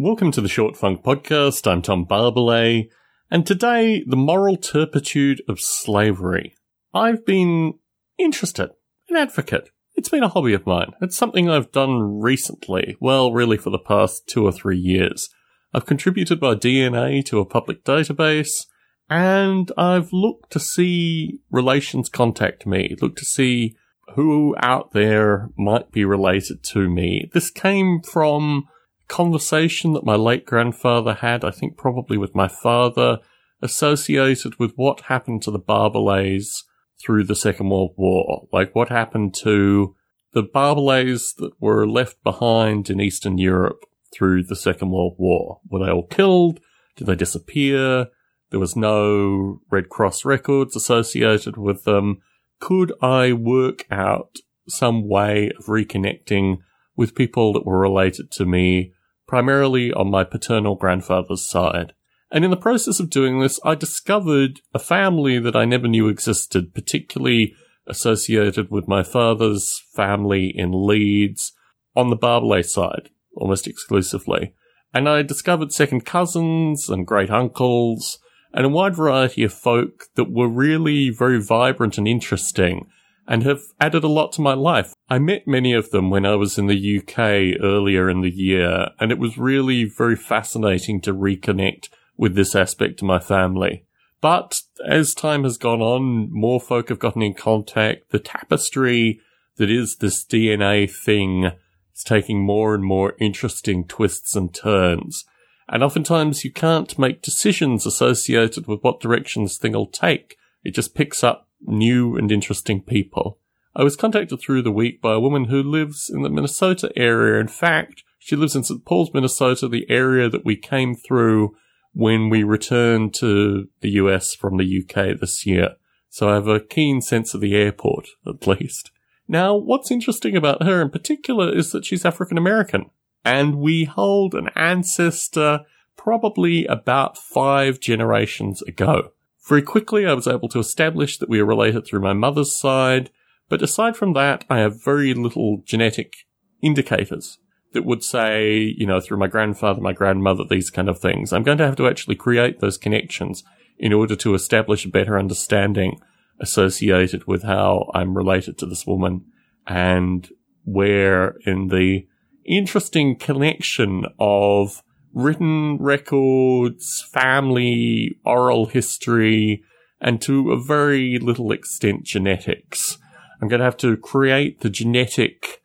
Welcome to the Short Funk Podcast. I'm Tom Barbalay, and today, the moral turpitude of slavery. I've been interested, an advocate. It's been a hobby of mine. It's something I've done recently, well, really for the past 2 or 3 years. I've contributed my DNA to a public database, and I've looked to see relations contact me, looked to see who out there might be related to me. This came from conversation that my late grandfather had, I think probably with my father, associated with what happened to the Barbalays through the Second World War. Like what happened to the Barbalays that were left behind in Eastern Europe through the Second World War. Were they all killed? Did they disappear? There was no Red Cross records associated with them. Could I work out some way of reconnecting with people that were related to me, primarily on my paternal grandfather's side? And in the process of doing this, I discovered a family that I never knew existed, particularly associated with my father's family in Leeds on the Barbalay side, almost exclusively. And I discovered second cousins and great uncles and a wide variety of folk that were really very vibrant and interesting and have added a lot to my life. I met many of them when I was in the UK earlier in the year, and it was really very fascinating to reconnect with this aspect of my family. But as time has gone on, more folk have gotten in contact. The tapestry that is this DNA thing is taking more and more interesting twists and turns. And oftentimes you can't make decisions associated with what direction this thing will take. It just picks up new and interesting people. I was contacted through the week by a woman who lives in the Minnesota area. In fact, she lives in St. Paul's, Minnesota, the area that we came through when we returned to the US from the UK this year. So I have a keen sense of the airport, at least. Now, what's interesting about her in particular is that she's African American. And we hold an ancestor probably about 5 generations ago. Very quickly, I was able to establish that we are related through my mother's side, but aside from that, I have very little genetic indicators that would say, you know, through my grandfather, my grandmother, these kind of things. I'm going to have to actually create those connections in order to establish a better understanding associated with how I'm related to this woman and where in the interesting connection of written records, family, oral history, and to a very little extent genetics. I'm going to have to create the genetic,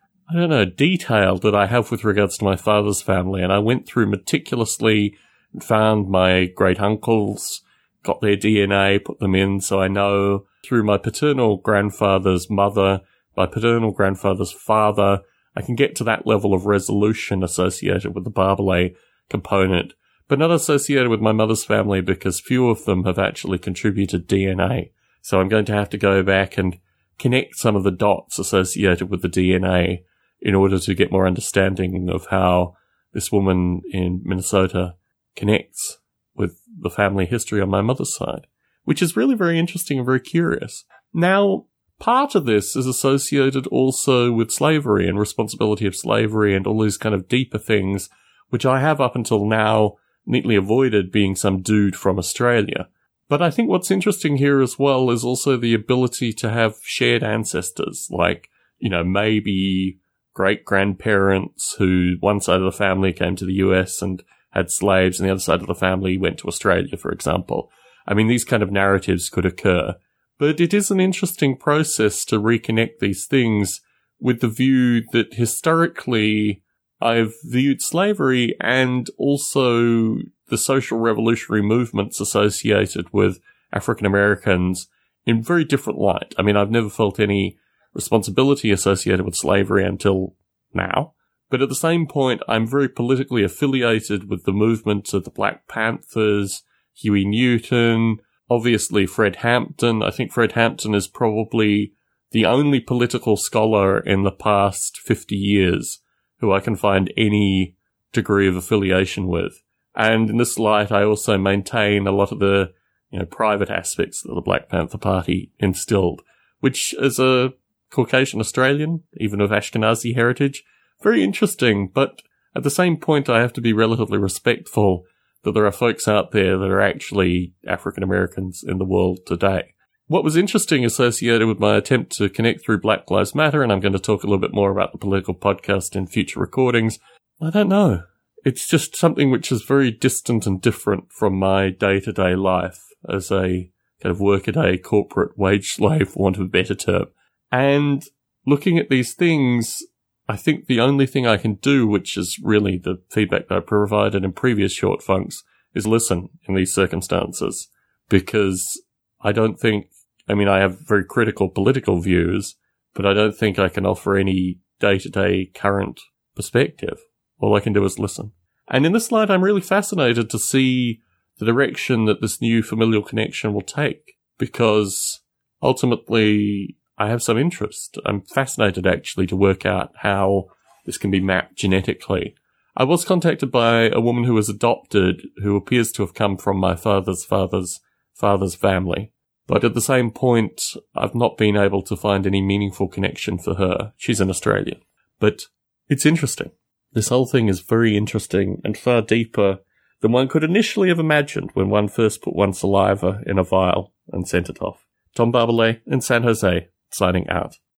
detail that I have with regards to my father's family. And I went through meticulously and found my great uncles, got their DNA, put them in. So I know through my paternal grandfather's mother, my paternal grandfather's father, I can get to that level of resolution associated with the Barbalay component, but not associated with my mother's family because few of them have actually contributed DNA. So I'm going to have to go back and connect some of the dots associated with the DNA in order to get more understanding of how this woman in Minnesota connects with the family history on my mother's side, which is really very interesting and very curious. Now, part of this is associated also with slavery and responsibility of slavery and all these kind of deeper things, which I have up until now neatly avoided being some dude from Australia. But I think what's interesting here as well is also the ability to have shared ancestors, like, you know, maybe great-grandparents who one side of the family came to the US and had slaves and the other side of the family went to Australia, for example. I mean, these kind of narratives could occur. But it is an interesting process to reconnect these things with the view that historically I've viewed slavery and also the social revolutionary movements associated with African Americans in very different light. I mean, I've never felt any responsibility associated with slavery until now. But at the same point, I'm very politically affiliated with the movement of the Black Panthers, Huey Newton, obviously Fred Hampton. I think Fred Hampton is probably the only political scholar in the past 50 years who I can find any degree of affiliation with. And in this light, I also maintain a lot of the, you know, private aspects that the Black Panther Party instilled, which as a Caucasian Australian, even of Ashkenazi heritage, very interesting, but At the same point, I have to be relatively respectful that there are folks out there that are actually African Americans in the world today. What was interesting associated with my attempt to connect through Black Lives Matter, and I'm going to talk a little bit more about the political podcast in future recordings, I don't know. It's just something which is very distant and different from my day-to-day life as a kind of workaday corporate wage slave, for want of a better term. And looking at these things, I think the only thing I can do, which is really the feedback that I provided in previous short funks, is listen in these circumstances. Because I don't think, I have very critical political views, but I don't think I can offer any day-to-day current perspective. All I can do is listen. And in this light, I'm really fascinated to see the direction that this new familial connection will take, because ultimately I have some interest. I'm fascinated, actually, to work out how this can be mapped genetically. I was contacted by a woman who was adopted, who appears to have come from my father's family. But at the same point, I've not been able to find any meaningful connection for her. She's an Australian. But it's interesting. This whole thing is very interesting and far deeper than one could initially have imagined when one first put one's saliva in a vial and sent it off. Tom Barbalay in San Jose, signing out.